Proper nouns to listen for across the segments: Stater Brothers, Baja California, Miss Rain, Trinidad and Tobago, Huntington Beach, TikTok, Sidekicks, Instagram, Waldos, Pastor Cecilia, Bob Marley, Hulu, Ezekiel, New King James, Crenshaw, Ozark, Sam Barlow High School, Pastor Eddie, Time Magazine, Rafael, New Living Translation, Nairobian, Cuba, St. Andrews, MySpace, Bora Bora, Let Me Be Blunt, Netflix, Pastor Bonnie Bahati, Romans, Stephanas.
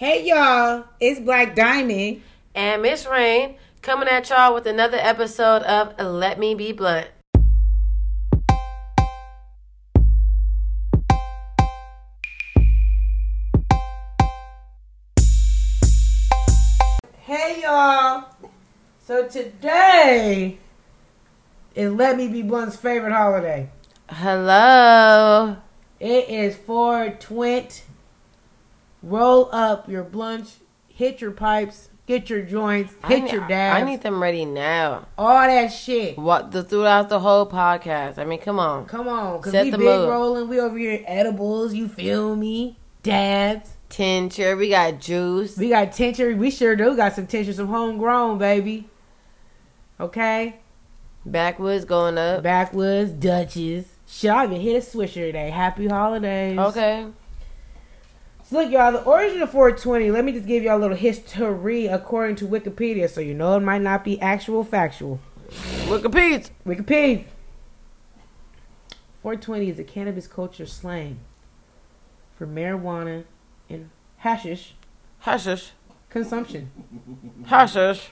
Hey y'all, it's Black Diamond and Miss Rain coming at y'all with another episode of Let Me Be Blunt. Hey y'all, so today is Let Me Be Blunt's favorite holiday. Hello. It is 420. Roll up your blunts, hit your pipes, get your joints, your dabs. I need them ready now. All that shit. Throughout the whole podcast. I mean, come on. Because we big mood. Rolling. We over here edibles. You feel me? Dabs. Tincture. We got juice. We got tincture. We sure do got some tincture. Some homegrown, baby. Okay? Backwoods going up. Backwoods, Dutchess. Shit, I even hit a swisher today. Happy holidays. Okay. So look, y'all, the origin of 420, let me just give y'all a little history according to Wikipedia, so you know it might not be actual factual. Wikipedia. 420 is a cannabis culture slang for marijuana and hashish consumption. Hashish.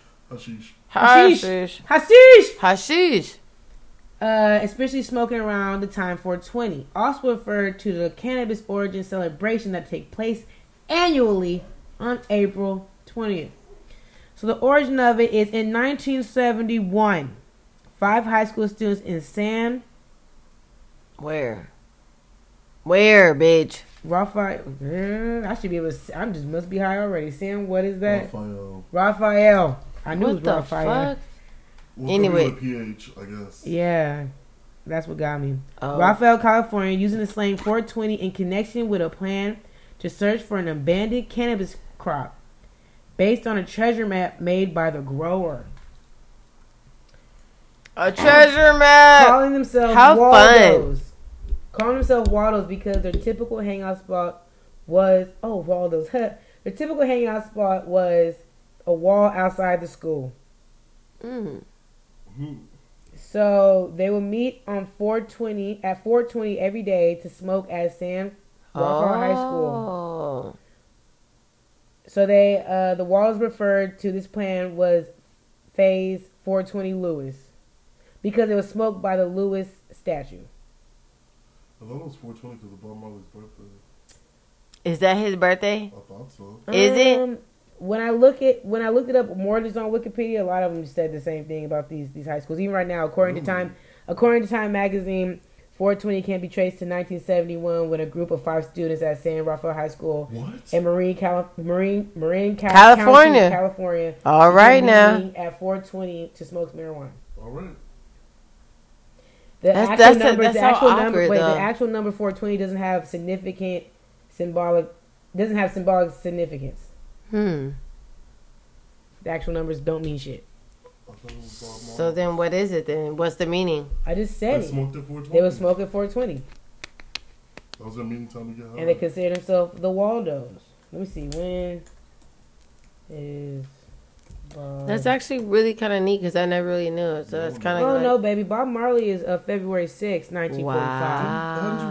Especially smoking around the time 420, also referred to the cannabis origin celebration that takes place annually on April 20th. So the origin of it is in 1971. 5 high school students in San... Where, bitch? Rafael. I should be able to... I just must be high already. Sam, what is that? Rafael. I knew it was Rafael. What the fuck? We'll anyway, pH, I guess. Yeah, that's what got me. Oh. Baja, California, using the slang 420 in connection with a plan to search for an abandoned cannabis crop based on a treasure map made by the grower. A treasure map! Calling themselves Waldos. Fun. Calling themselves Waldos because their typical hangout spot was... Oh, Waldos. Their typical hangout spot was a wall outside the school. Mm. So they will meet on 420 at 420 every day to smoke at Sam Barlow High School. So they the Waldos referred to this plan was Phase 420 Lewis because it was smoked by the Lewis statue. I thought it was 420 because of Bob Marley's birthday. Is that his birthday? I thought so. Is it? When I looked it up, more than just on Wikipedia, a lot of them said the same thing about these high schools. Even right now, according to Time Magazine, 420 can be traced to 1971 when a group of 5 students at San Rafael High School in Marin, California. All right now. At 420 to smoke marijuana. All right. The actual number 420 doesn't have symbolic significance. The actual numbers don't mean shit. So then what is it then? What's the meaning? I just said it. They were smoking 420. That was their meeting time to get high. And they consider themselves the Waldos. Let me see. When is Bob... That's actually really kind of neat because I never really knew it. So that's kind of... baby. Bob Marley is February 6, 1945.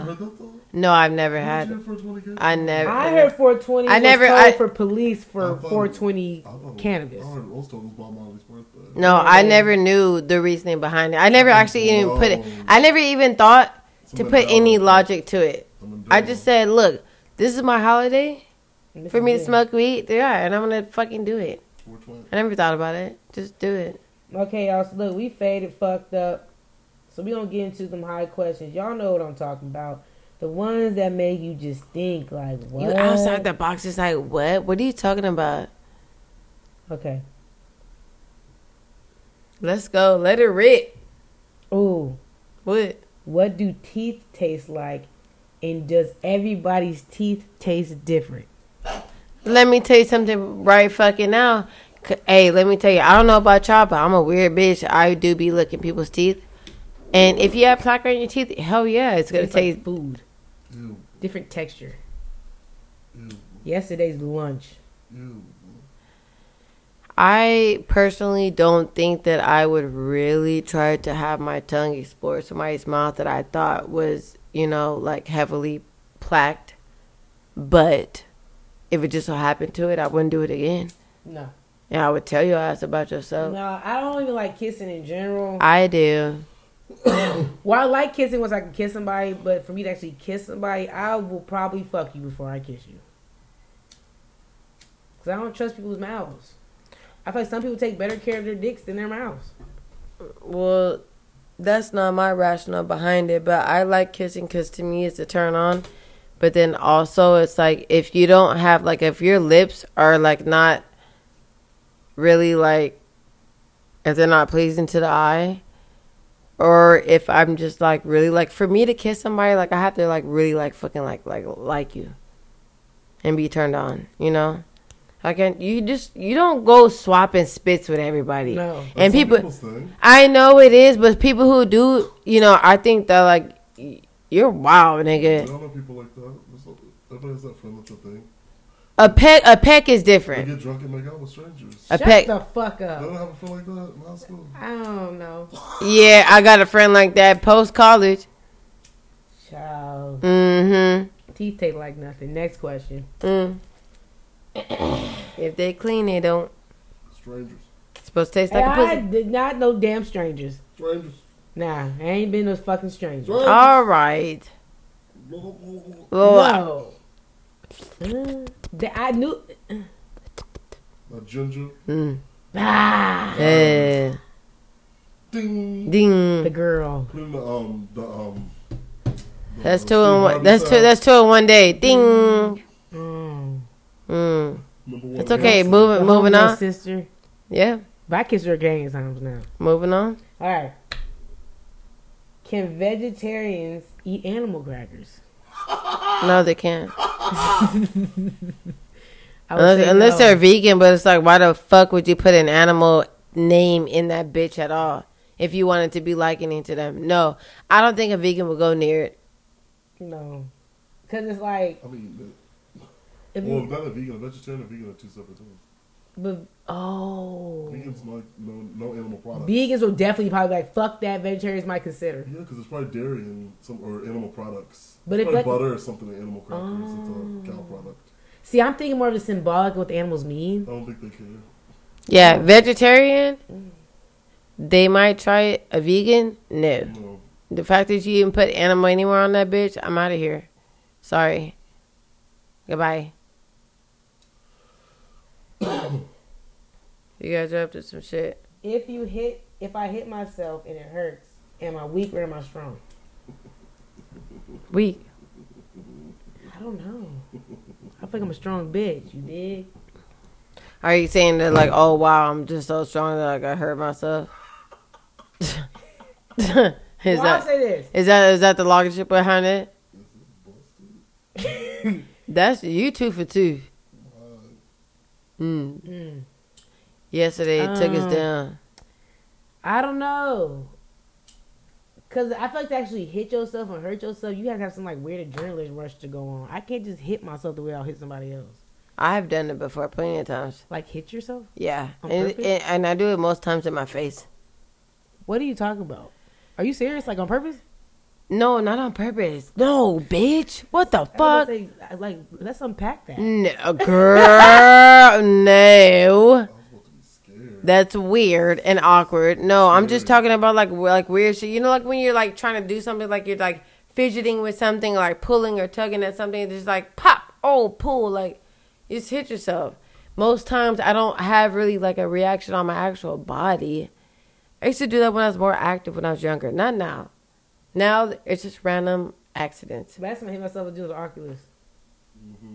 Wow. No, I've never had it. I heard 420 for police for 420 cannabis. I heard Rostow was Bob Marley's birthday. No, I never knew the reasoning behind it. I never actually even put it. I never even thought to put any logic to it. I just said, look, this is my holiday for me to smoke weed. Yeah, and I'm going to fucking do it. I never thought about it. Just do it. Okay, y'all. So look, we faded, fucked up. So we don't get into them high questions. Y'all know what I'm talking about. The ones that make you just think, like, what? You outside the box, it's like, what? What are you talking about? Okay. Let's go. Let it rip. Ooh. What? What do teeth taste like? And does everybody's teeth taste different? Let me tell you something right fucking now. Hey, let me tell you. I don't know about y'all, but I'm a weird bitch. I do be looking people's teeth. And if you have plaque on your teeth, hell yeah, it's going to taste like food. Ew. Different texture. Ew. Yesterday's lunch. Ew. I personally don't think that I would really try to have my tongue explore somebody's mouth that I thought was, like heavily plaqued. But if it just so happened to it, I wouldn't do it again. No. And I would tell your ass about yourself. No, I don't even like kissing in general. I do. Well, I like kissing once I can kiss somebody, but for me to actually kiss somebody, I will probably fuck you before I kiss you. Because I don't trust people's mouths. I feel like some people take better care of their dicks than their mouths. Well, that's not my rationale behind it, but I like kissing because to me it's a turn on. But then also it's like if you don't have, like if your lips are like not really like, if they're not pleasing to the eye, or if I'm just like really like, for me to kiss somebody, like I have to like really like fucking like you and be turned on, you know? I can't. You don't go swapping spits with everybody. No, and people. I know it is, but people who do, you know, I think that like you're wild, nigga. I don't know people like that. Everybody's not friendly to thing. A peck is different. They get drunk and make out with strangers. Shut the fuck up. They don't have a friend like that in high school. I don't know. Yeah, I got a friend like that post college. Child. Mm-hmm. Teeth taste like nothing. Next question. Mm. If they clean, they don't. Strangers. It's supposed to taste like a pussy. I did not know damn strangers. Strangers. Nah, I ain't been no fucking strangers. All right. No. I knew. My ginger. Mm. Ah. Yeah. Ding. The girl. That's two in one. That's two in one day. Ding. Mm. It's okay. Moving on. Sister. Yeah. But I kiss her gang times now. Moving on. All right. Can vegetarians eat animal crackers? No, they can't. unless they're vegan, but it's like, why the fuck would you put an animal name in that bitch at all? If you wanted to be likening to them. No. I don't think a vegan would go near it. No. Because it's like... I mean, well, not a vegan. A vegetarian and a vegan are two separate things. But, oh. Vegans like no animal products. Vegans will definitely probably like, fuck that, vegetarians might consider. Yeah, because it's probably dairy and some, or animal products. But it's like butter or something in animal crackers. Oh. It's a cow product. See, I'm thinking more of the symbolic, what the animals mean. I don't think they care. Yeah, vegetarian, they might try it. A vegan, no. The fact that you even put animal anywhere on that bitch, I'm out of here. Sorry. Goodbye. You guys are up to some shit. If I hit myself and it hurts, am I weak or am I strong? Weak. I don't know. I think I'm a strong bitch. You dig? Are you saying that like, oh wow, I'm just so strong that like I hurt myself? Why I say this? Is that the logic behind it? That's you 2 for 2. Mm. Yesterday it took us down. I don't know, cause I feel like to actually hit yourself and hurt yourself, you gotta have some like weird adrenaline rush to go on. I can't just hit myself the way I'll hit somebody else. I have done it before plenty of times. Like hit yourself? Yeah, and I do it most times in my face. What are you talking about? Are you serious? Like on purpose? No, not on purpose. No, bitch. What the fuck? Say, like, let's unpack that. No, girl. No. That's weird and awkward. No, I'm just talking about like weird shit. You know, like when you're like trying to do something, like you're like fidgeting with something, or, like pulling or tugging at something, it's just like pop, oh, pull, like you just hit yourself. Most times, I don't have really like a reaction on my actual body. I used to do that when I was more active when I was younger. Not now. Now it's just random accidents. Last time I hit myself with the Oculus,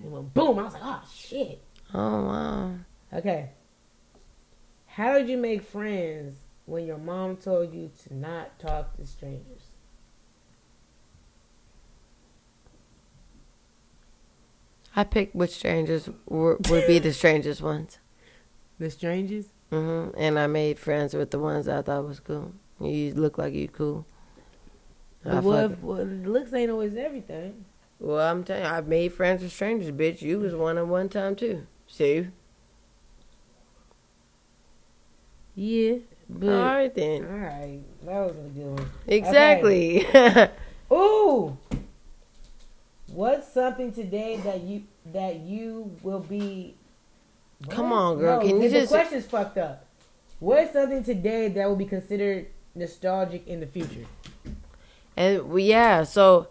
it went boom. I was like, oh shit. Oh wow. Okay. How did you make friends when your mom told you to not talk to strangers? I picked which strangers would be the strangest ones. The strangest? Mm-hmm. And I made friends with the ones I thought was cool. You look like you cool. Well, looks ain't always everything. Well, I'm telling you, I made friends with strangers, bitch. You was one at one time, too. See? Yeah. But, all right, then. All right. That was a good one. Exactly. Okay. Ooh. What's something today that you will be? Come on, girl. No, can you just... The question's fucked up. What's something today that will be considered nostalgic in the future? And yeah, so,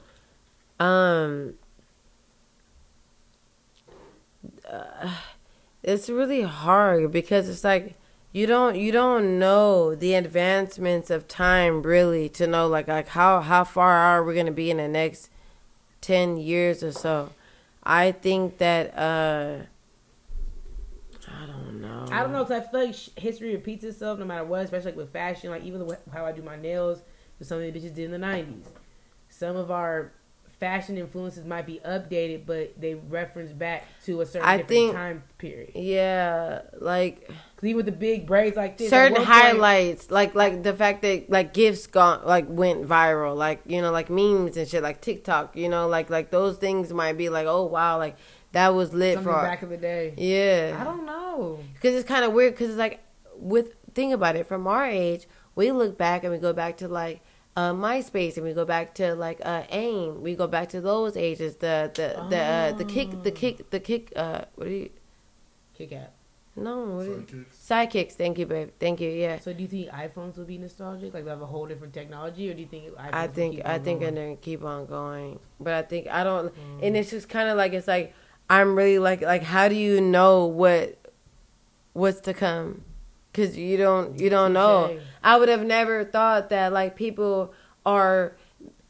it's really hard because it's like you don't know the advancements of time really to know like how far are we gonna be in the next 10 years or so. I think that I don't know because I feel like history repeats itself no matter what, especially like with fashion, like even how I do my nails. Some of the bitches did in the 90s. Some of our fashion influences might be updated, but they reference back to a certain time period. Yeah, like even with the big braids like this, certain highlights, like the fact that like gifts gone like went viral, like you know, like memes and shit, like TikTok, you know, like those things might be like, oh wow, like that was lit something for back in the day. Yeah, I don't know because it's kind of weird because it's like think about it from our age, we look back and we go back to like. MySpace, and we go back to like AIM. We go back to those ages. Kick app. No, Sidekicks. Thank you, babe. Thank you. Yeah. So, do you think iPhones will be nostalgic? Like, they have a whole different technology, or do you think? I think they're gonna keep on going, but and it's just kind of like it's like I'm really like how do you know what's to come? Cause you don't know. Okay. I would have never thought that like people are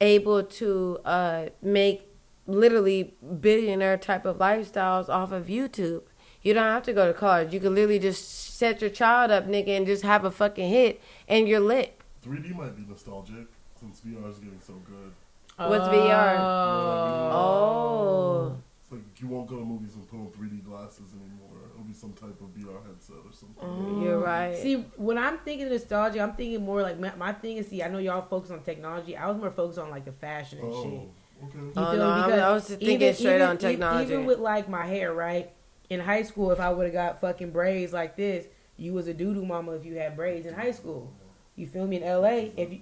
able to make literally billionaire type of lifestyles off of YouTube. You don't have to go to college. You can literally just set your child up, nigga, and just have a fucking hit, and you're lit. 3D might be nostalgic since VR is getting so good. What's VR? You know what I mean? Oh. Like you won't go to movies and put on 3D glasses anymore. It'll be some type of VR headset or something. You're right. See, when I'm thinking of nostalgia, I'm thinking more like my thing is, see, I know y'all focus on technology. I was more focused on like the fashion and shit. Okay. You feel me? Because I was just thinking straight on technology. Even with like my hair, right? In high school, if I would have got fucking braids like this, you was a doo-doo mama if you had braids in high school. You feel me? In LA, if you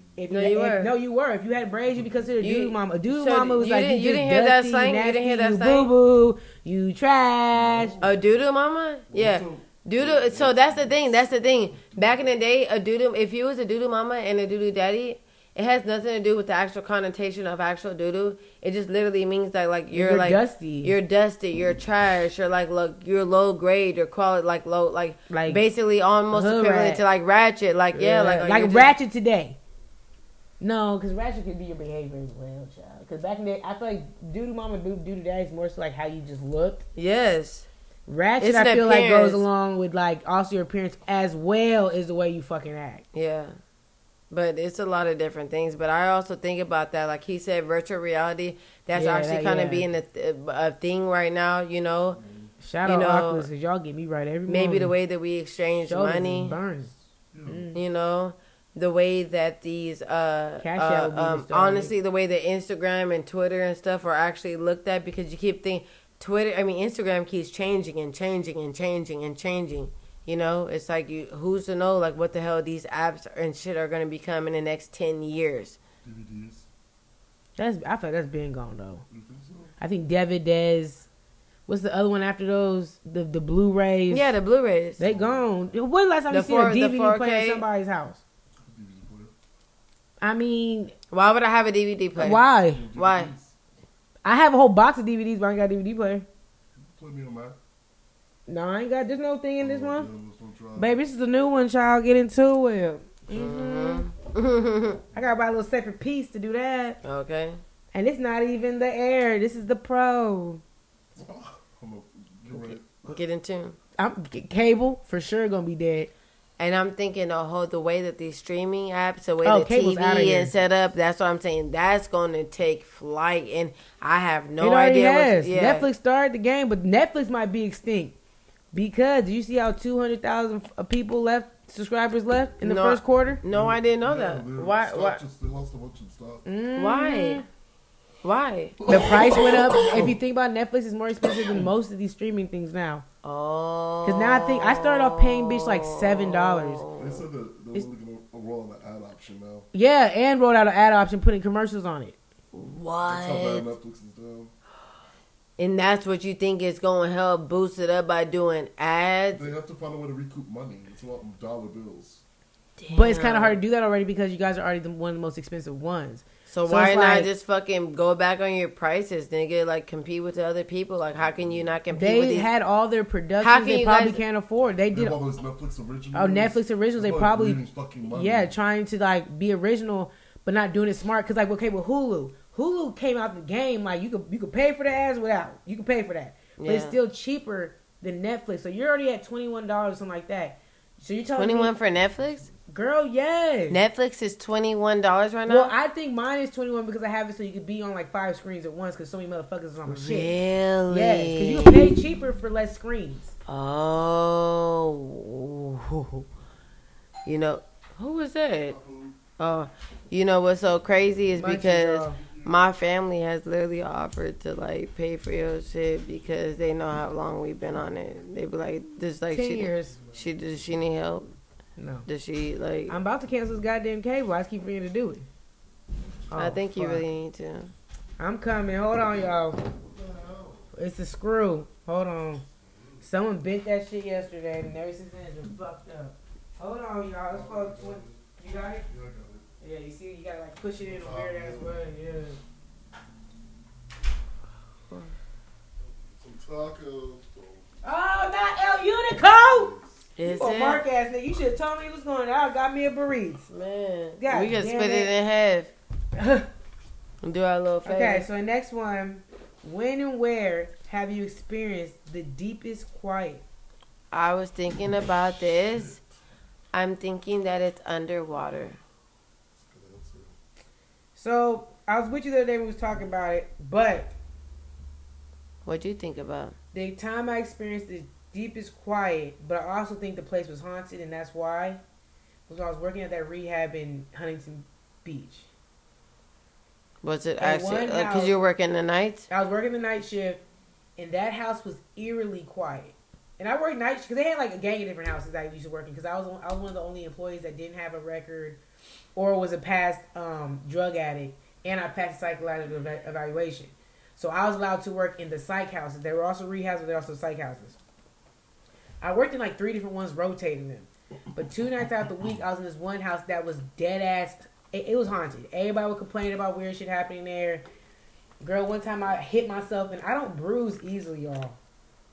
were. If you had braids, you'd be considered a doo mama. A doo mama was like you didn't hear that slang. You didn't hear that slang. Boo boo, you trash. A doo mama? Yeah, doo. So that's the thing. Back in the day, a doo. If you was a doo mama and a doo daddy, it has nothing to do with the actual connotation of actual doo. It just literally means that like you're like dusty. You're dusty. You're trash. You're like look. You're low grade. You're quality like low like basically almost equivalent to like ratchet. Like yeah, like ratchet just... today. No, because ratchet could be your behavior as well, child. Because back in the day, I feel like doo mama doo daddy is more so like how you just looked. Yes. Ratchet, it's I feel appearance. Like goes along with like also your appearance as well as the way you fucking act. Yeah. But it's a lot of different things. But I also think about that. Like he said, virtual reality, that's actually kind of being a thing right now, you know. Shout out to Oculus because y'all get me right every morning. Maybe the way that we exchange money. Burns. Mm. You know, the way that these, honestly, the way that Instagram and Twitter and stuff are actually looked at because you keep thinking, Instagram keeps changing and changing and changing and changing. You know, it's like who's to know like what the hell these apps and shit are gonna become in the next 10 years. DVDs. I feel like that's been gone though. Mm-hmm. I think DVDs. What's the other one after those? The Blu-rays. Yeah, the Blu-rays. They gone. When last time you seen a DVD player at somebody's house? I mean, why would I have a DVD player? Why? DVDs. Why? I have a whole box of DVDs, but I ain't got a DVD player. Put me on my. No, I ain't got. There's no thing in this one. Baby, this is a new one, child. Get into it. Mm-hmm. I gotta buy a little separate piece to do that. Okay. And it's not even the Air. This is the Pro. Get in tune. Cable for sure gonna be dead. And I'm thinking the way that these streaming apps, the way the TV is set up, that's what I'm saying. That's going to take flight. And I have no idea. Netflix started the game, but Netflix might be extinct. Because did you see how 200,000 people subscribers left in the first quarter? No, I didn't know that. Why? They lost a bunch of stock. Why? The price went up. If you think about Netflix, it's more expensive than most of these streaming things now. Oh. Because now I started off paying bitch like $7. They said that they're going to roll out an ad option now. Yeah, and rolled out an ad option, putting commercials on it. What? That's how bad Netflix is down. And that's what you think is going to help boost it up by doing ads? They have to find a way to recoup money. It's about dollar bills. Damn. But it's kind of hard to do that already because you guys are already one of the most expensive ones. So why not just fucking go back on your prices, nigga? Like, compete with the other people. Like, how can you not compete with these? They had all their productions they probably can't afford. They did all those Netflix originals. Oh, Netflix originals. They probably, trying to, like, be original, but not doing it smart. Because, like, okay, with Hulu. Hulu came out the game. Like, you could pay for the ads without. You can pay for that. But it's still cheaper than Netflix. So you're already at $21 or something like that. So you're telling me $21 for Netflix? Girl, yes. Netflix is $21 right now? Well, I think mine is $21 because I have it so you could be on like 5 screens at once because so many motherfuckers is on my shit. Really? Yes, because you can pay cheaper for less screens. Oh. You know, who was that? You know what's so crazy is because my family has literally offered to like pay for your shit because they know how long we've been on it. They be like, this like 10 years. Does she need help? No. Does she like? I'm about to cancel this goddamn cable. I just keep forgetting to do it. Oh, I think you really need to. I'm coming. Hold on, y'all. It's a screw. Hold on. Someone bent that shit yesterday, and ever since then it's been fucked up. Hold on, y'all. It's fucked. You got it? Yeah, you see, you gotta like push it in a weird ass way. Yeah. Some tacos. Oh, not El Unico. Is you a mark ass nigga. You should have told me he was going out. Got me a burrito. Man. God, we can split it in half. And do our little favor. Okay, so the next one. When and where have you experienced the deepest quiet? I was thinking about this. I'm thinking that it's underwater. So, I was with you the other day when we was talking about it, but... What'd you think about? The time I experienced the deepest quiet, but I also think the place was haunted, and that's why. Because I was working at that rehab in Huntington Beach. Was it actually because you were working the night? I was working the night shift, and that house was eerily quiet. And I worked night because they had like a gang of different houses I used to work in. Because I was one of the only employees that didn't have a record, or was a past drug addict, and I passed psychological evaluation. So I was allowed to work in the psych houses. They were also rehabs, but they were also psych houses. I worked in like 3 different ones rotating them. But 2 nights out the week, I was in this one house that was dead ass. It was haunted. Everybody would complain about weird shit happening there. Girl, one time I hit myself, and I don't bruise easily, y'all.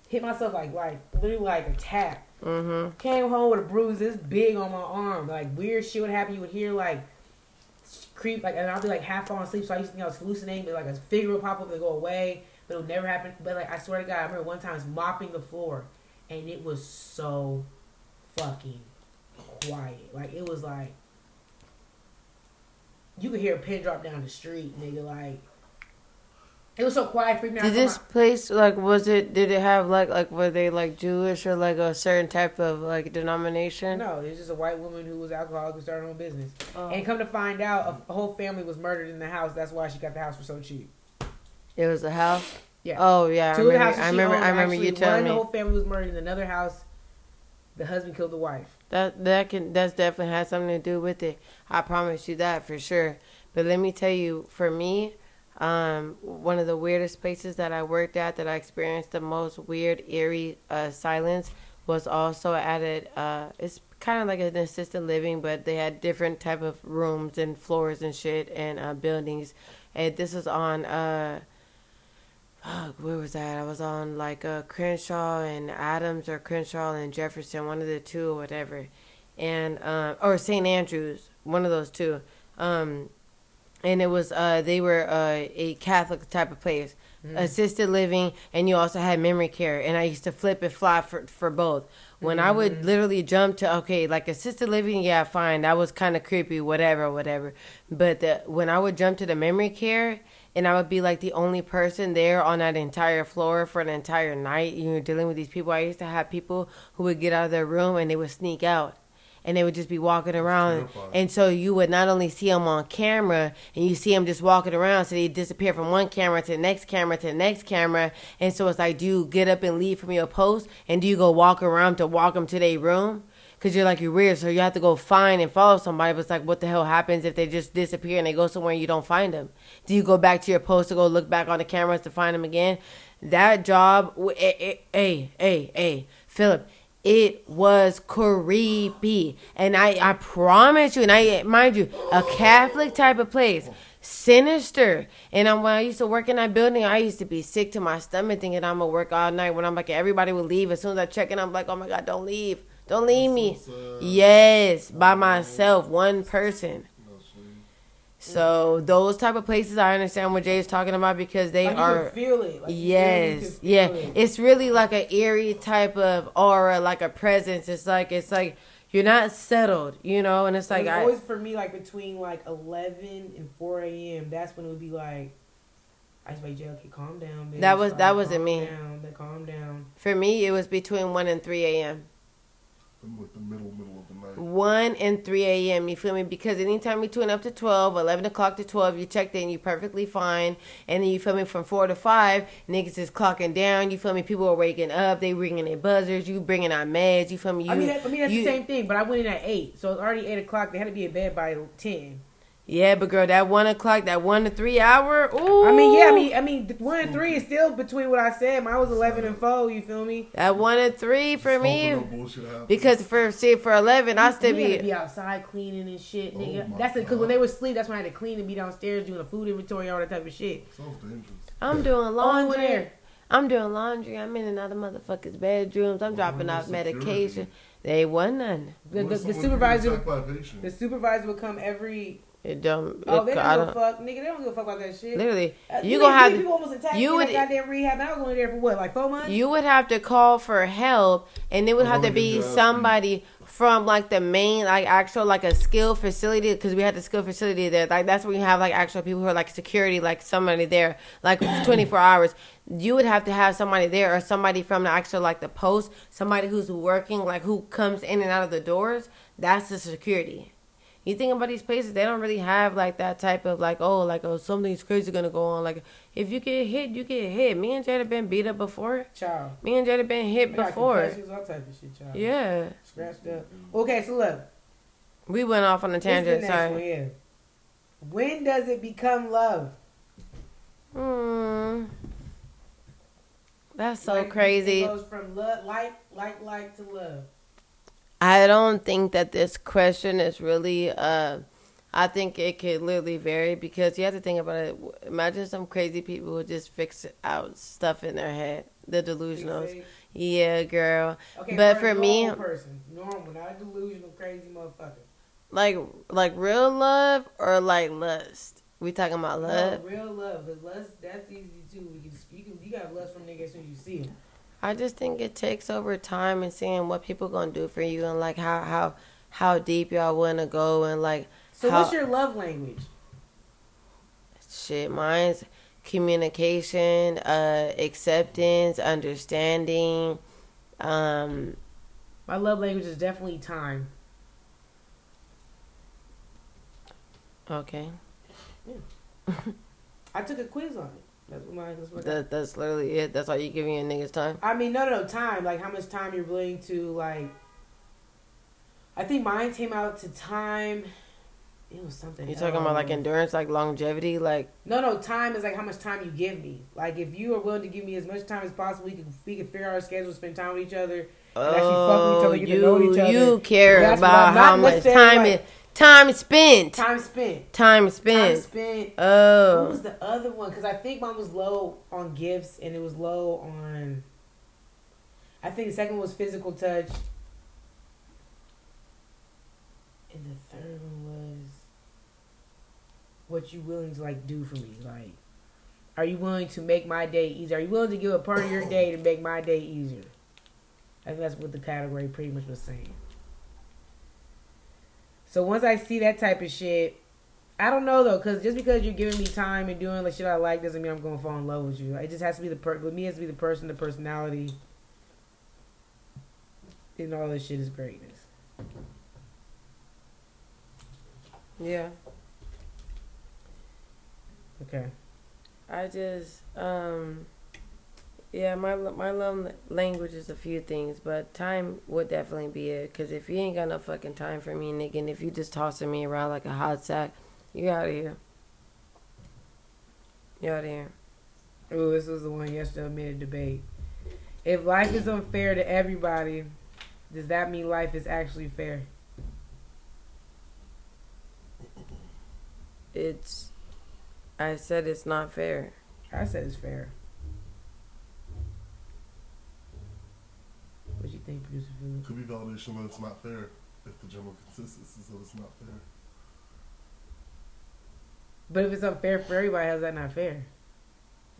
Hit myself like literally like a tap. Mm-hmm. Came home with a bruise this big on my arm. Like, weird shit would happen. You would hear like creep, like, and I'd be like half falling asleep. So I used to think I was hallucinating, but like a figure would pop up and go away. But it would never happen. But like, I swear to God, I remember one time I was mopping the floor. And it was so fucking quiet. Like, it was like, you could hear a pin drop down the street, nigga. Like, it was so quiet for me. Did this place, like, did it have, like, were they, like, Jewish or, like, a certain type of, like, denomination? No, it was just a white woman who was alcoholic who started her own business. And come to find out, a whole family was murdered in the house. That's why she got the house for so cheap. It was a house? Yeah. Oh yeah, I remember you telling me. One whole family was murdered in another house. The husband killed the wife. That's definitely has something to do with it. I promise you that for sure. But let me tell you, for me, one of the weirdest places that I worked at that I experienced the most weird, eerie silence was also at it's kind of like an assisted living, but they had different type of rooms and floors and shit and buildings. And this was on where was that? I was on like Crenshaw and Adams or Crenshaw and Jefferson, one of the 2 or whatever, and or St. Andrews, one of those 2. And it was they were a Catholic type of place, assisted living, and you also had memory care. And I used to flip and fly for both. When I would literally jump to, okay, like assisted living, yeah, fine, that was kind of creepy, whatever. But when I would jump to the memory care. And I would be like the only person there on that entire floor for an entire night. You know, dealing with these people. I used to have people who would get out of their room and they would sneak out. And they would just be walking around. And so you would not only see them on camera, and you see them just walking around. So they disappear from one camera to the next camera to the next camera. And so it's like, do you get up and leave from your post? And do you go walk around to walk them to their room? Because you're like, you're weird. So you have to go find and follow somebody. But it's like, what the hell happens if they just disappear and they go somewhere and you don't find them? Do you go back to your post to go look back on the cameras to find them again? That job, Philip, it was creepy. And I promise you, and I mind you, a Catholic type of place. Sinister. And when I used to work in that building, I used to be sick to my stomach thinking I'm going to work all night. When I'm like, everybody will leave. As soon as I check in, I'm like, oh my God, don't leave. Don't leave me. So yes, by myself, one person. So those type of places, I understand what Jay is talking about because they like are. You can feel it. Like yes, you can feel it. It's really like an eerie type of aura, like a presence. It's like you're not settled, you know. And it's like it always for me, like between like 11 and 4 a.m. That's when it would be like, I was like, Jay, okay, calm down. Bitch. That wasn't me. Calm down. For me, it was between 1 and 3 a.m. With the middle of the night. 1 and 3 a.m., you feel me? Because anytime you tune up to 12, 11 o'clock to 12, you checked in, you perfectly fine. And then you feel me from 4 to 5, niggas is clocking down. You feel me? People are waking up. They ringing their buzzers. You bringing out meds. You feel me? That's the same thing, but I went in at 8. So it's already 8 o'clock. They had to be in bed by 10. Yeah, but girl, that 1 o'clock, that 1 to 3 hour, ooh. I mean, 1 and 3 is still between what I said. Mine was 11 and 4. You feel me? At 1 and 3 for me, because for 11, I still be outside cleaning and shit, nigga. Oh, that's because when they were asleep, that's when I had to clean and be downstairs doing a food inventory, all that type of shit. I'm doing laundry. I'm in another motherfucker's bedrooms. I'm dropping off medication. They wasn't none. The supervisor would come every. It don't. Oh, they don't give a fuck, nigga. They don't give a fuck about that shit. Literally, you gonna have people almost attacked me at goddamn rehab. I was only there for what, like 4 months. You would have to call for help, and it would have to be somebody from like the main, like actual, like a skilled facility, because we had the skilled facility there. Like that's where you have like actual people who are like security, like somebody there, like 24 hours. You would have to have somebody there or somebody from the actual like the post, somebody who's working, like who comes in and out of the doors. That's the security. You think about these places, they don't really have, like, that type of, like, oh, something's crazy going to go on. Like, if you get hit, you get hit. Me and Jada been beat up before. Child. Me and Jada been hit before. All type of shit, child. Yeah. Scratched up. Okay, so look. We went off on a tangent, sorry. Yeah. When does it become love? That's so crazy. It goes from love, like to love. I don't think that this question is really, I think it could literally vary because you have to think about it. Imagine some crazy people who just fix out stuff in their head. The delusionals. Yeah, girl. Okay, but for me. Normal, not a delusional, crazy motherfucker. Like real love or like lust? We talking about love? No, real love. But lust, that's easy too. You got lust from niggas when you see them. I just think it takes over time and seeing what people gonna do for you and like how deep y'all wanna go and like. So what's your love language? Shit, mine's communication, acceptance, understanding. My love language is definitely time. Okay. Yeah. I took a quiz on it. That's literally it. That's all you giving your niggas time. I mean, no, time. Like how much time you're willing to like. I think mine came out to time. It was something. You talking about like endurance, like longevity, like. No, time is like how much time you give me. Like if you are willing to give me as much time as possible, we can figure out our schedule, spend time with each other, and actually fuck with each other, get to know each other. You care about how much time it. Time spent. Oh. What was the other one? Because I think mine was low on gifts and it was low on... I think the second one was physical touch. And the third one was... What you willing to, like, do for me. Like, are you willing to make my day easier? Are you willing to give a part of your day to make my day easier? I think that's what the category pretty much was saying. So once I see that type of shit, I don't know though, because just because you're giving me time and doing the shit I like doesn't mean I'm going to fall in love with you. It just has to be the person, the personality, and all this shit is greatness. Yeah. Okay. I just, yeah, my love language is a few things, but time would definitely be it. Because if you ain't got no fucking time for me, nigga, and if you just tossing me around like a hot sack, you out of here. Oh, this was the one yesterday made a debate. If life is unfair to everybody, does that mean life is actually fair? It's... I said it's not fair. I said it's fair. What do you think, producer Philip? Could be validation that it's not fair if the general consistency is that it's not fair. But if it's unfair for everybody, how's that not fair?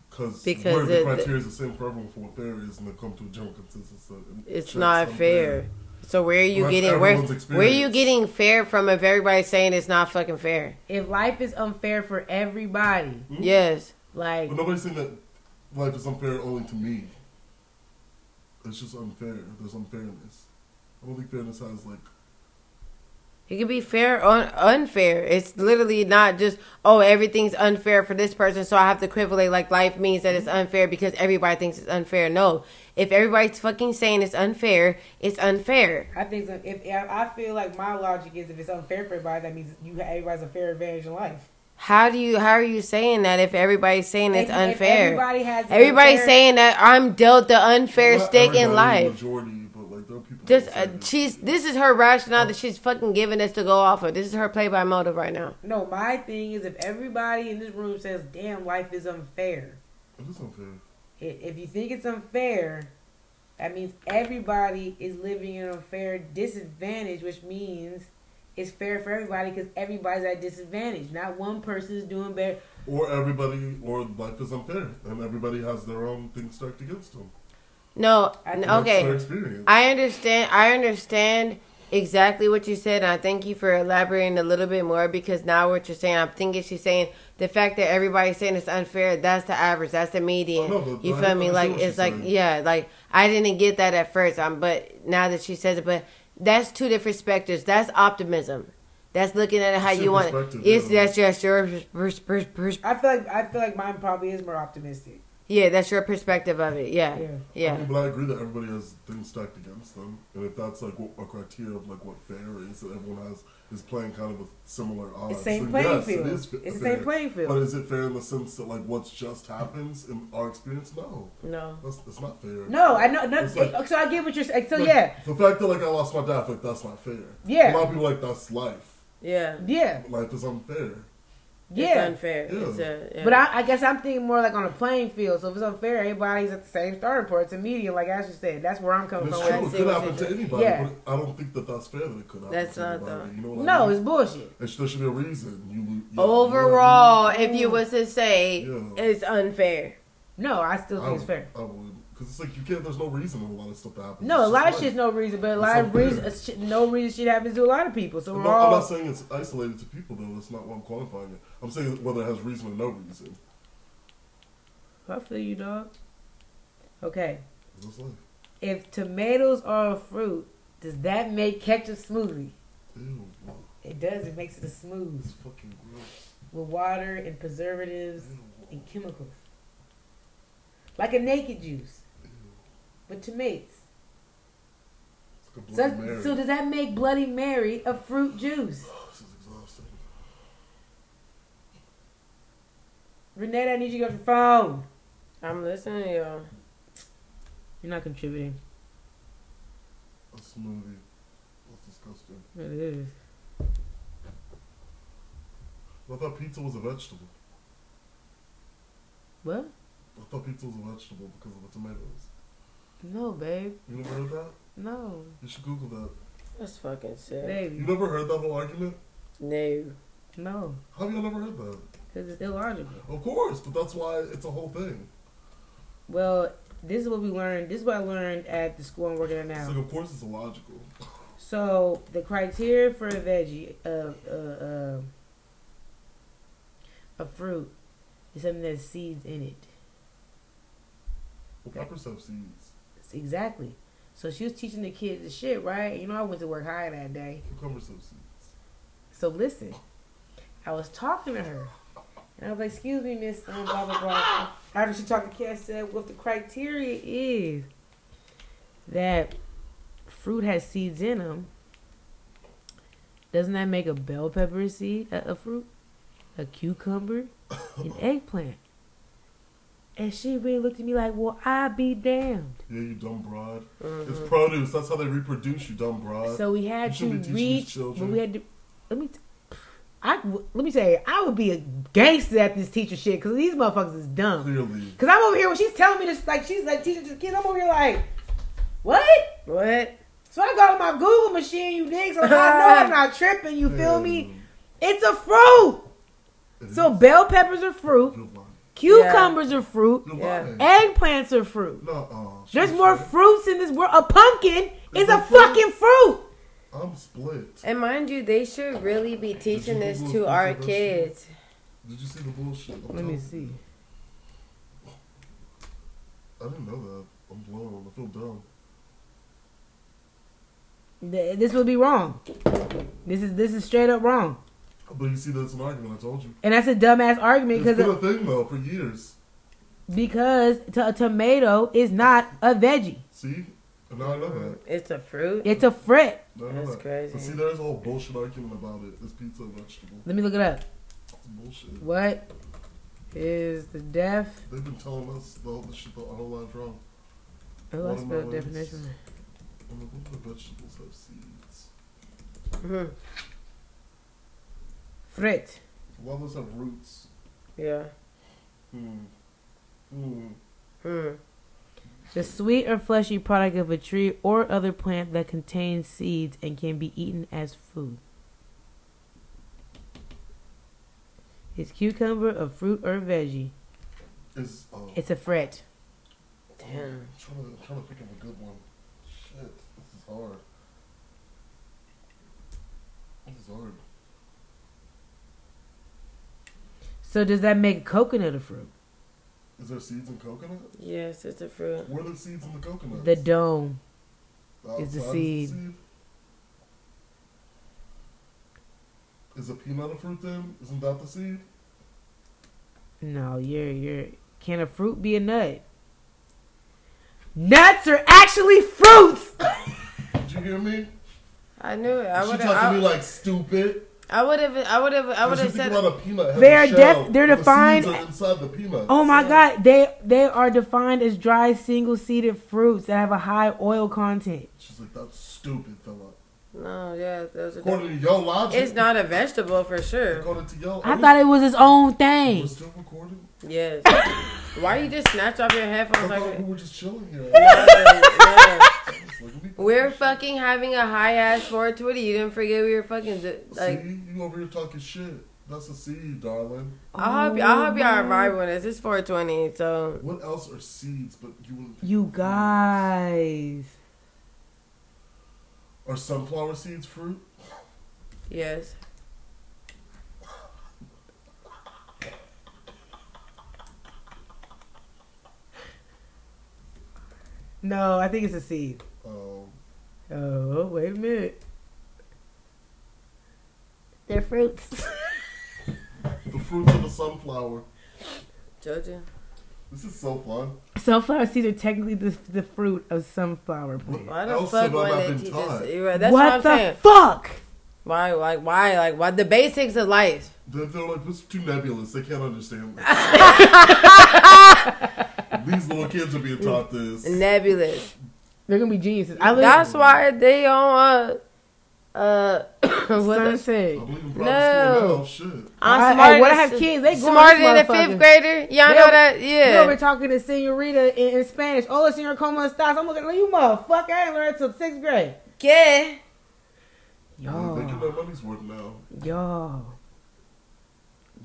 Because where the criteria is the same for everyone for what fair is, and they come to a general consensus. It's not fair. So where are you getting where are you getting fair from if everybody's saying it's not fucking fair? If life is unfair for everybody, mm-hmm. Yes, like but nobody's saying that life is unfair only to me. It's just unfair. There's unfairness. I don't think fairness has like. It can be fair or unfair. It's literally not just, oh, everything's unfair for this person, so I have to equivalent like life means that it's unfair because everybody thinks it's unfair. No. If everybody's fucking saying it's unfair, it's unfair. I think so. I feel like my logic is if it's unfair for everybody, that means everybody's a fair advantage in life. How are you saying that if everybody's saying it's unfair? Everybody's saying that I'm dealt the unfair stick in life. Majority. Just this is her rationale that she's fucking giving us to go off of. This is her play by motive right now. No, my thing is if everybody in this room says, "Damn, life is unfair." It is unfair. If you think it's unfair, that means everybody is living in an unfair disadvantage, which means it's fair for everybody because everybody's at a disadvantage. Not one person is doing better. Or life is unfair, and everybody has their own thing stacked against them. No, okay. I understand exactly what you said, and I thank you for elaborating a little bit more because now what you're saying, I'm thinking she's saying the fact that everybody's saying it's unfair, that's the average, that's the median. Oh, no, you feel me? Like it's like saying. Yeah, like I didn't get that at first, but now that she says it, but that's two different specters. That's optimism. That's looking at it how you want it. It's that's just your perspective. I feel like mine probably is more optimistic. Yeah, that's your perspective of it. Yeah. I mean, but I agree that everybody has things stacked against them, and if that's like a criteria of like what fair is, that everyone is playing kind of a similar odds. It's the same playing field. It's the same playing field. But is it fair in the sense that like what's just happens in our experience? No. That's not fair. No, I know. So I get what you're saying. So like, yeah, the fact that like I lost my dad, like that's not fair. Yeah, a lot of people like that's life. Yeah. But life is unfair. Yeah. It's unfair. Yeah. But I guess I'm thinking more like on a playing field. So if it's unfair, everybody's at the same starting point. It's a median, like Ashley said. That's where I'm coming from. It could happen to anybody, but I don't think that that's fair that it could happen to anybody. You know what I mean? It's bullshit. There should be a reason. Overall, if you was to say it's unfair. No, I still think it's fair. I would. Because it's like, there's no reason when a lot of stuff happens. No, a lot of shit's no reason, but shit happens to a lot of people. So I'm not saying it's isolated to people, though. That's not what I'm qualifying it. I'm saying whether it has reason or no reason. I feel you, dog. Okay. What's life? If tomatoes are a fruit, does that make ketchup smoothie? Ew. It does. It makes it a smooth. It's fucking gross. With water and preservatives and chemicals. Like a naked juice. But tomatoes. It's like so does that make Bloody Mary a fruit juice? Oh, this is exhausting. Renee, I need you to get the phone. I'm listening to y'all. You're not contributing. A smoothie. That's disgusting. It is. I thought pizza was a vegetable. What? I thought pizza was a vegetable because of the tomatoes. No, babe. You never heard that? No. You should Google that. That's fucking sick. Baby. You never heard that whole argument? No. How have y'all never heard that? Because it's illogical. Of course, but that's why it's a whole thing. Well, this is what we learned. This is what I learned at the school I'm working at now. It's like, of course it's illogical. So, the criteria for a veggie, a fruit, is something that has seeds in it. Well, peppers have seeds. Exactly. So she was teaching the kids the shit, right? You know, I went to work high that day. Cucumbers have seeds. So listen, I was talking to her, and I was like, "Excuse me, Miss blah blah blah." After she talked to the kid, I said, "Well, if the criteria is that fruit has seeds in them, doesn't that make a bell pepper a seed, a fruit, a cucumber, an eggplant?" And she really looked at me like, well, I be damned. Yeah, you dumb broad. Mm-hmm. It's produce. That's how they reproduce, you dumb broad. So we had to reach. We had to. Let me tell you, I would be a gangster at this teacher shit because these motherfuckers is dumb. Clearly. Because I'm over here when she's telling me this, like she's like teaching the kids. I'm over here like, what? So I go to my Google machine, you dig? So I know I'm not tripping. You feel me? It's a fruit. So bell peppers are fruit. Cucumbers are fruit. Eggplants are fruit. There's more fruits in this world. A pumpkin is a fucking fruit. I'm split. And mind you, they should really be teaching this to our kids. Did you see the bullshit? Let me see. I didn't know that. I'm blown. I feel dumb. This would be wrong. This is straight up wrong. But you see, that's an argument. I told you. And that's a dumbass argument. It's been a thing though for years. Because a tomato is not a veggie. See, and now I know that. It's a fruit. It's a fruit. That's crazy. But see, there's a whole bullshit argument about it. Is pizza a vegetable? Let me look it up. That's bullshit. What is the def? They've been telling us all this shit the whole life wrong. Oh, I spelled definition. I'm like, what do vegetables have seeds? Mm-hmm. Fruit. Waldos have roots. Yeah. The sweet or fleshy product of a tree or other plant that contains seeds and can be eaten as food. Is cucumber a fruit or veggie? It's a fruit. Damn. I'm trying to think of a good one. Shit, this is hard. So does that make coconut a fruit? Is there seeds in coconut? Yes, it's a fruit. Where are the seeds in the coconut? The dome is the seed. Is a peanut a fruit then? Isn't that the seed? No, you're. Can a fruit be a nut? Nuts are actually fruits. Did you hear me? I knew it. She talked to me like stupid. I would have said about a peanut. They're defined. The seeds are inside the peanuts. Oh my god, they are defined as dry single-seeded fruits that have a high oil content. She's like, that's stupid, fella. No, yeah, those are according to your logic. It's not a vegetable for sure. According to your, I thought it was its own thing. We're still recording. Yes. Why you just snatch off your headphones? I thought we were just chilling here. Yeah. We're fucking having a high ass 420. You didn't forget we were fucking like. See, you over here talking shit. That's a seed, darling. I hope y'all vibe with us. It's 420. So what else are seeds? But you guys. Are sunflower seeds fruit? Yes. No, I think it's a seed. Oh, wait a minute. They're fruits. The fruits of the sunflower. Georgia. This is so fun. Sunflower seeds are technically the fruit of sunflower plants. Why the fuck why they teach us? That's what I'm saying. What the fuck? Why? What the basics of life? They're like, it's too nebulous. They can't understand this. These little kids are being taught this. Nebulous. They're gonna be geniuses. That's why they on what saying? No. Shit. I'm smart. When I have kids, they smarter than a fifth grader. Y'all know that, yeah. We're talking to señorita in Spanish. Oh, señor, como estás? I'm looking at you, motherfucker. I ain't learned until sixth grade. Yeah. Yo. They get their money's worth now.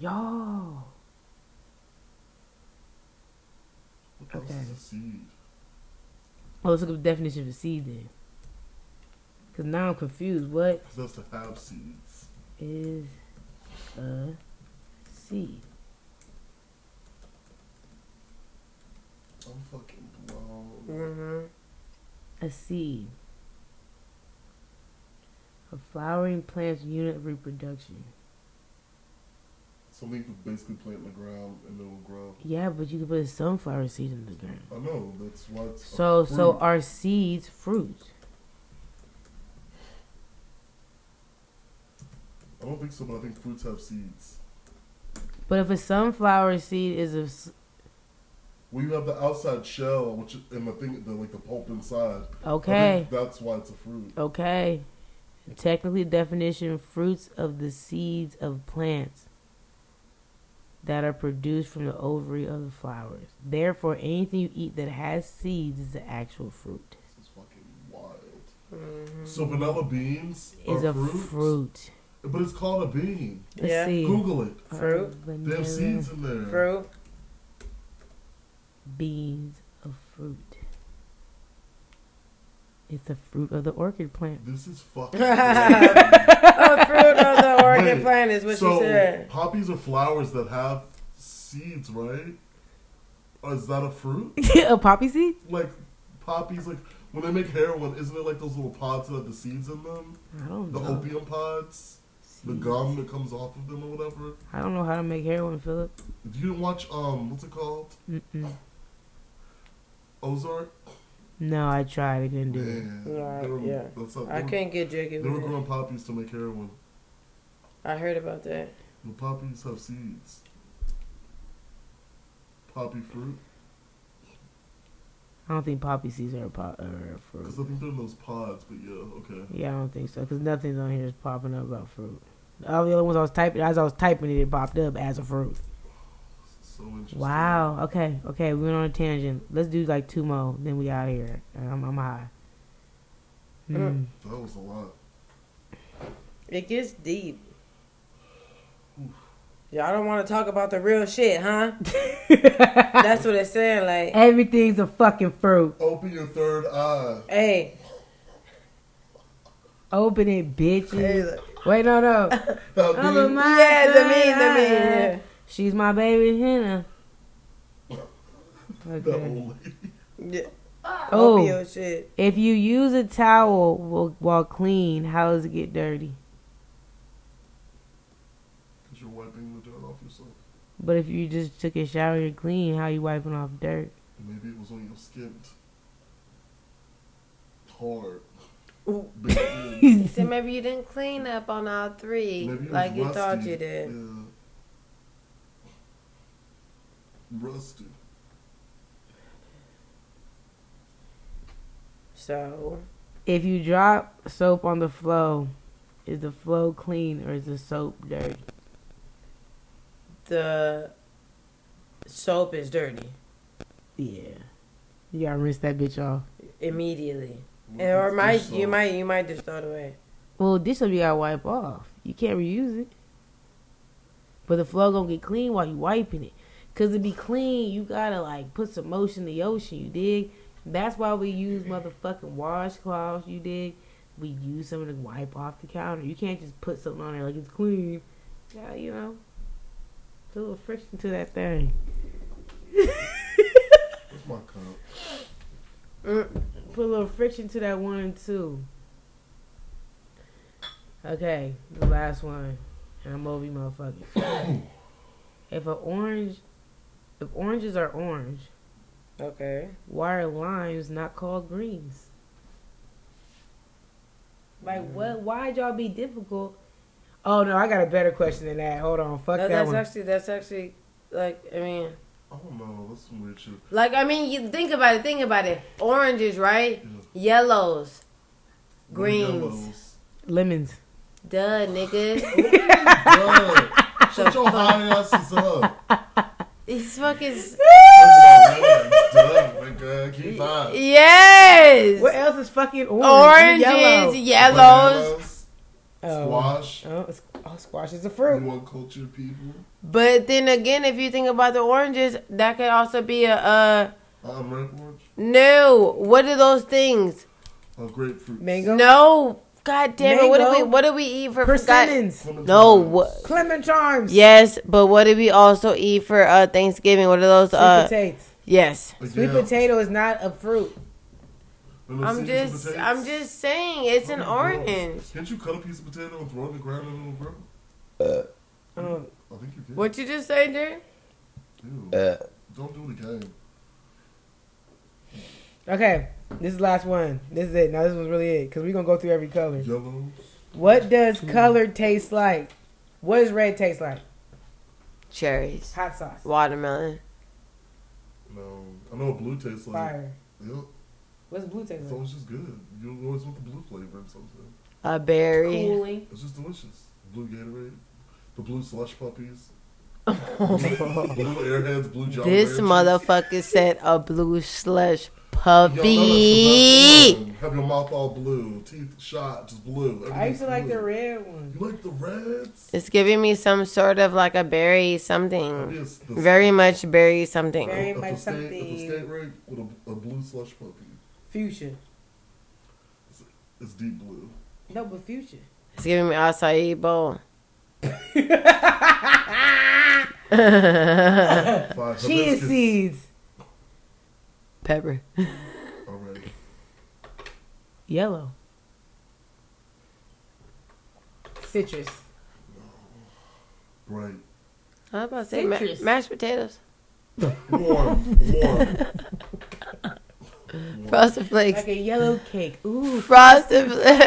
Yo. Okay. Is a seed? Oh, let's look up the definition of a seed then. Because now I'm confused. What? Supposed to have seeds. Is a seed. I'm fucking blown. Mm-hmm. A seed. A flowering plant's unit of reproduction. Something you could basically plant in the ground and it will grow. Yeah, but you can put a sunflower seed in the ground. I know, that's why it's so are seeds fruit? I don't think so, but I think fruits have seeds. But if a sunflower seed is a... When you have the outside shell, which and the thing, the, like the pulp inside. Okay. I think that's why it's a fruit. Okay. Technically, definition: fruits of the seeds of plants that are produced from the ovary of the flowers. Therefore, anything you eat that has seeds is the actual fruit. This is fucking wild. Mm-hmm. So vanilla beans is a fruit. But it's called a bean. Yeah. Google it. Fruit. They have seeds in there. Fruit. Beans of fruit. It's the fruit of the orchid plant. This is fucking crazy. The fruit of the orchid plant is what you said. So poppies are flowers that have seeds, right? Or is that a fruit? A poppy seed? Like poppies, like when they make heroin, isn't it like those little pods that have the seeds in them? I don't know. The opium pods? Seeds. The gum that comes off of them or whatever? I don't know how to make heroin, Philip. If you didn't watch, what's it called? Mm-mm. Ozark? No, I tried. I couldn't do it. I couldn't get jiggy. They were growing poppies to make heroin. I heard about that. The poppies have seeds. Poppy fruit. I don't think poppy seeds are a fruit. Because I think they're in those pods, but yeah, okay. Yeah, I don't think so. Because nothing on here is popping up about fruit. All the other ones I was typing, it popped up as a fruit. So interesting. Wow. Okay. We went on a tangent. Let's do like two more, then we out of here. I'm high. Mm. That was a lot. It gets deep. Oof. Y'all don't want to talk about the real shit, huh? That's what it's saying. Like everything's a fucking fruit. Open your third eye. Hey. Open it, bitches. Hey, wait, no. The mean. She's my baby, Hannah. Okay. Yeah. Oh, shit. If you use a towel while clean, how does it get dirty? Because you're wiping the dirt off yourself. But if you just took a shower, you're clean. How are you wiping off dirt? Maybe it was on your skin. Hard. So maybe you didn't clean up on all three like you thought you did. Yeah. Rusty. So, if you drop soap on the floor, is the floor clean or is the soap dirty? The soap is dirty. Yeah, you gotta rinse that bitch off immediately, or you might just throw it away. Well, this soap you gotta wipe off. You can't reuse it, but the floor gonna get clean while you wiping it. Because to be clean, you gotta, like, put some motion in the ocean, you dig? That's why we use motherfucking washcloths, you dig? We use something to wipe off the counter. You can't just put something on there like it's clean. Yeah, you know, put a little friction to that thing. What's my cup? Put a little friction to that one and two. Okay, the last one. And I'm over you motherfuckers. If oranges are orange, okay, why are limes not called greens? Like what? Why'd y'all be difficult? Oh no, I got a better question than that. Hold on, fuck that one. That's actually like I mean. I don't know. That's some weird shit. Like I mean, you think about it. Oranges, right? Yeah. Yellows, greens, lemons. Duh, nigga. Shut your high asses up. He's fucking... Yes! What else is fucking orange? Oranges, yellows. Squash. Oh, squash is a fruit. You want cultured people. But then again, if you think about the oranges, that could also be a... American orange? No. What are those things? Grapefruit. Mango? No. God damn it! What did we eat for? Persimmons. Clement Charms. Yes, but what did we also eat for Thanksgiving? What are those? Sweet potatoes. Yes. Again. Sweet potato is not a fruit. I'm just saying it's an orange. Can't you cut a piece of potato and throw it in the ground and it'll grow? I think you can. What you just say, Derek? Don't do it again. Okay. This is the last one. This is it. Now, this was really it. Because we're going to go through every color. Yellow. What does color taste like? What does red taste like? Cherries. Hot sauce. Watermelon. No. I know what blue tastes like. Fire. Yep. What's blue taste like? So it's just good. You always want the blue flavor in something. A berry. Cooling. It's just delicious. Blue Gatorade. The blue slush puppies. Blue airheads, blue John. This motherfucker said a blue slush puppy. Yo, have your mouth all blue, teeth shot, just blue. I used to like the red one. You like the reds? It's giving me some sort of like a berry something. I mean, very much berry something. Very much something. It's a state rig with a blue slush puppy. Fuchsia. It's deep blue. No, but Fuchsia. It's giving me acai bowl. Chia seeds. Pepper. Alright. Yellow. Citrus. Right. I was about to say mashed potatoes. Warm. Frosted Flakes. Like a yellow cake. Ooh. Frosted Flakes.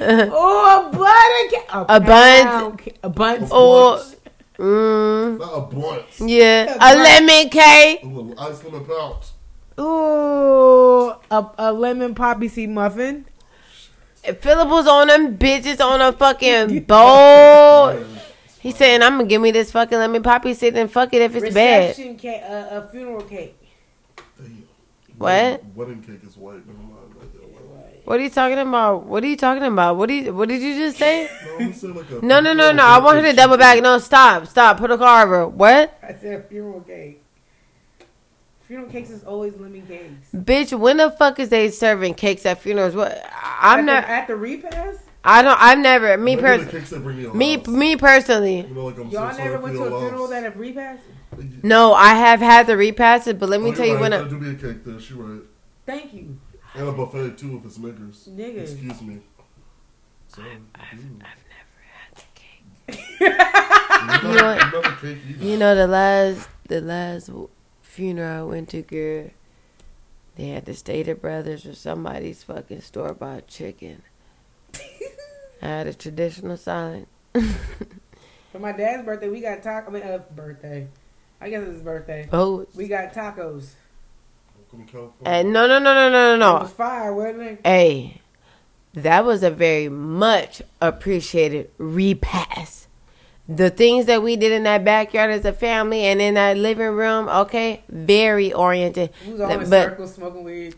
Oh, a bunt. Or not a bunt. Yeah, a lemon cake. Ooh, ice lemon pounce. Ooh, a lemon poppy seed muffin. Philible's on them bitches on a fucking bowl. He's saying, "I'm gonna give me this fucking lemon poppy seed and fuck it if it's bad." Reception cake, a funeral cake. What? Wedding cake is white. Never mind. What are you talking about? What did you just say? No. I want her to double back. No, stop. Put a car over. What? I said funeral cake. Funeral cakes is always lemon cakes. Bitch, when the fuck is they serving cakes at funerals? What? I'm not at the repast. I don't. I've never. Me personally. You know, like y'all never went to a funeral that have repast? No, I have had the repasses, but let me tell you when. There do be a cake there. She right. Thank you. And a buffet too if it's niggers. Niggas. Excuse me. So, I've never had the cake. you know the last funeral I went to, girl, they had the Stater Brothers or somebody's fucking store bought chicken. I had a traditional salad. For my dad's birthday, we got tacos. I guess it's his birthday. Oh, we got tacos. No. It was fire, wasn't it? Hey, that was a very much appreciated repast. The things that we did in that backyard as a family and in that living room, okay, very oriented. We was all in circles smoking weed.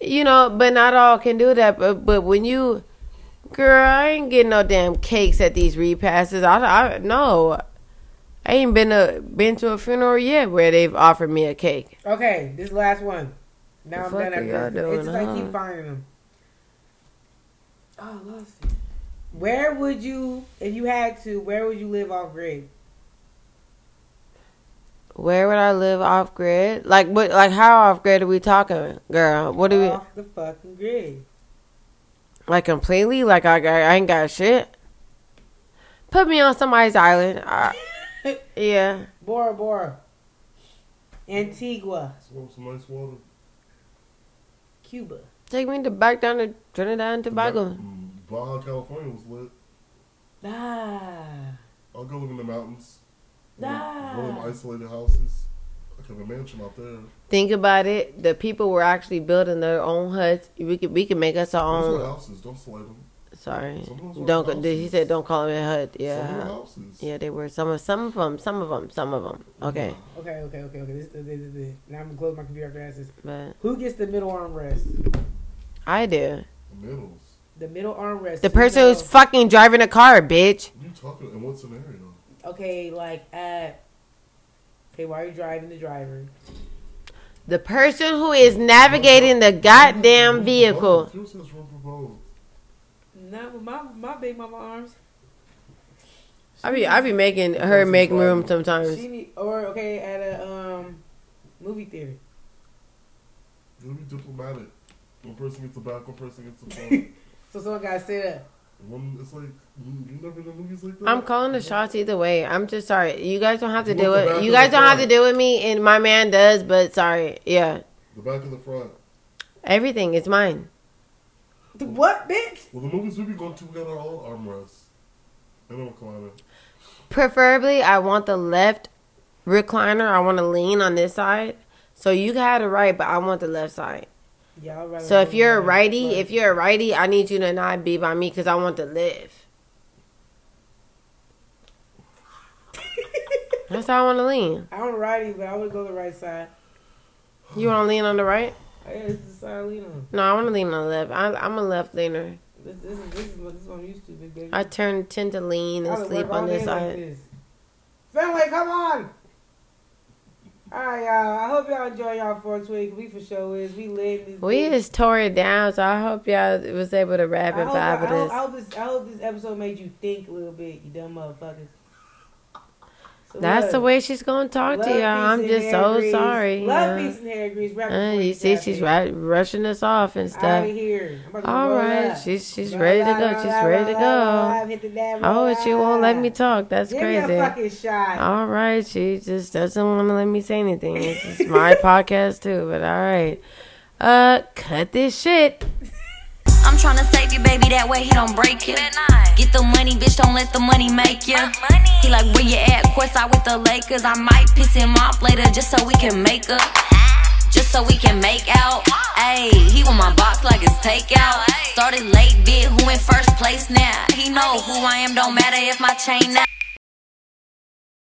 You know, but not all can do that. But when you, girl, I ain't getting no damn cakes at these repasses. No. I ain't been to a funeral yet where they've offered me a cake. Okay, this last one. Now I'm done after this. It's like keep firing them. Oh, I lost it. Where would you, if you had to, where would you live off grid? Where would I live off grid? Like what? Like how off grid are we talking, girl? What do we? Off the fucking grid. Like completely? Like I ain't got shit. Put me on somebody's island. Yeah. Bora Bora. Antigua. Smoke some nice water. Cuba. Take me back down to Trinidad and Tobago. Baja California was lit. I'll go live in the mountains. One of them isolated houses. I could have a mansion out there. Think about it. The people were actually building their own huts. We could make us our own. Those are houses. Don't slay them. Sorry. Don't. He said don't call him a hut. Yeah. Yeah, they were some of them. Okay. Okay. This. Now I'm gonna close my computer after I says. But who gets the middle armrest? I do. The middle armrest. The person who's fucking driving a car, bitch. What are you talking about? In what scenario? Okay, like why are you driving the driver? The person who is navigating the goddamn vehicle. Not with my big mama arms. I be making her make room sometimes. At a movie theater. Let me diplomatic. One person gets the back, one person gets the front. So someone got to sit up. It's like you never done movies like that. I'm calling the shots either way. I'm just sorry. You guys don't have to do it. You guys don't have to deal with me, and my man does. But sorry, yeah. The back and the front. Everything is mine. What, bitch? Well, the movies we be going to, we got our own armrests. They don't climb it. Preferably, I want the left recliner, I want to lean on this side. So you can have the right, but I want the left side. Yeah, right. So if you're a righty, I need you to not be by me because I want to live. That's how I want to lean. I'm righty, but I would go the right side. You want to lean on the right? Yeah, it's the side I lean on. No, I want to lean on the left. I'm a left leaner. This is what I'm used to, big baby. I tend to lean and sleep on this side. Like this. Family, come on! All right, y'all. I hope y'all enjoy y'all 420. We for sure is. We live this. We days. Just tore it down, so I hope y'all was able to wrap and vibe with us. I hope this episode made you think a little bit, you dumb motherfuckers. So that's the way she's going to talk to y'all. I'm just so sorry. Love, peace, and hair grease. You see, she's rushing us off and stuff. Out of here. All right. She's ready to go. She's ready to go. Oh, she won't let me talk. That's crazy. Give me a fucking shot. All right. She just doesn't want to let me say anything. This is my podcast, too. But all right. Cut this shit. I'm trying to save you, baby, that way he don't break you. Get the money, bitch, don't let the money make you. He like, where you at? Courtside with the Lakers. I might piss him off later just so we can make up. Just so we can make out. Ayy, he want my box like it's takeout. Started late, bitch, who in first place now? He know who I am, don't matter if my chain now.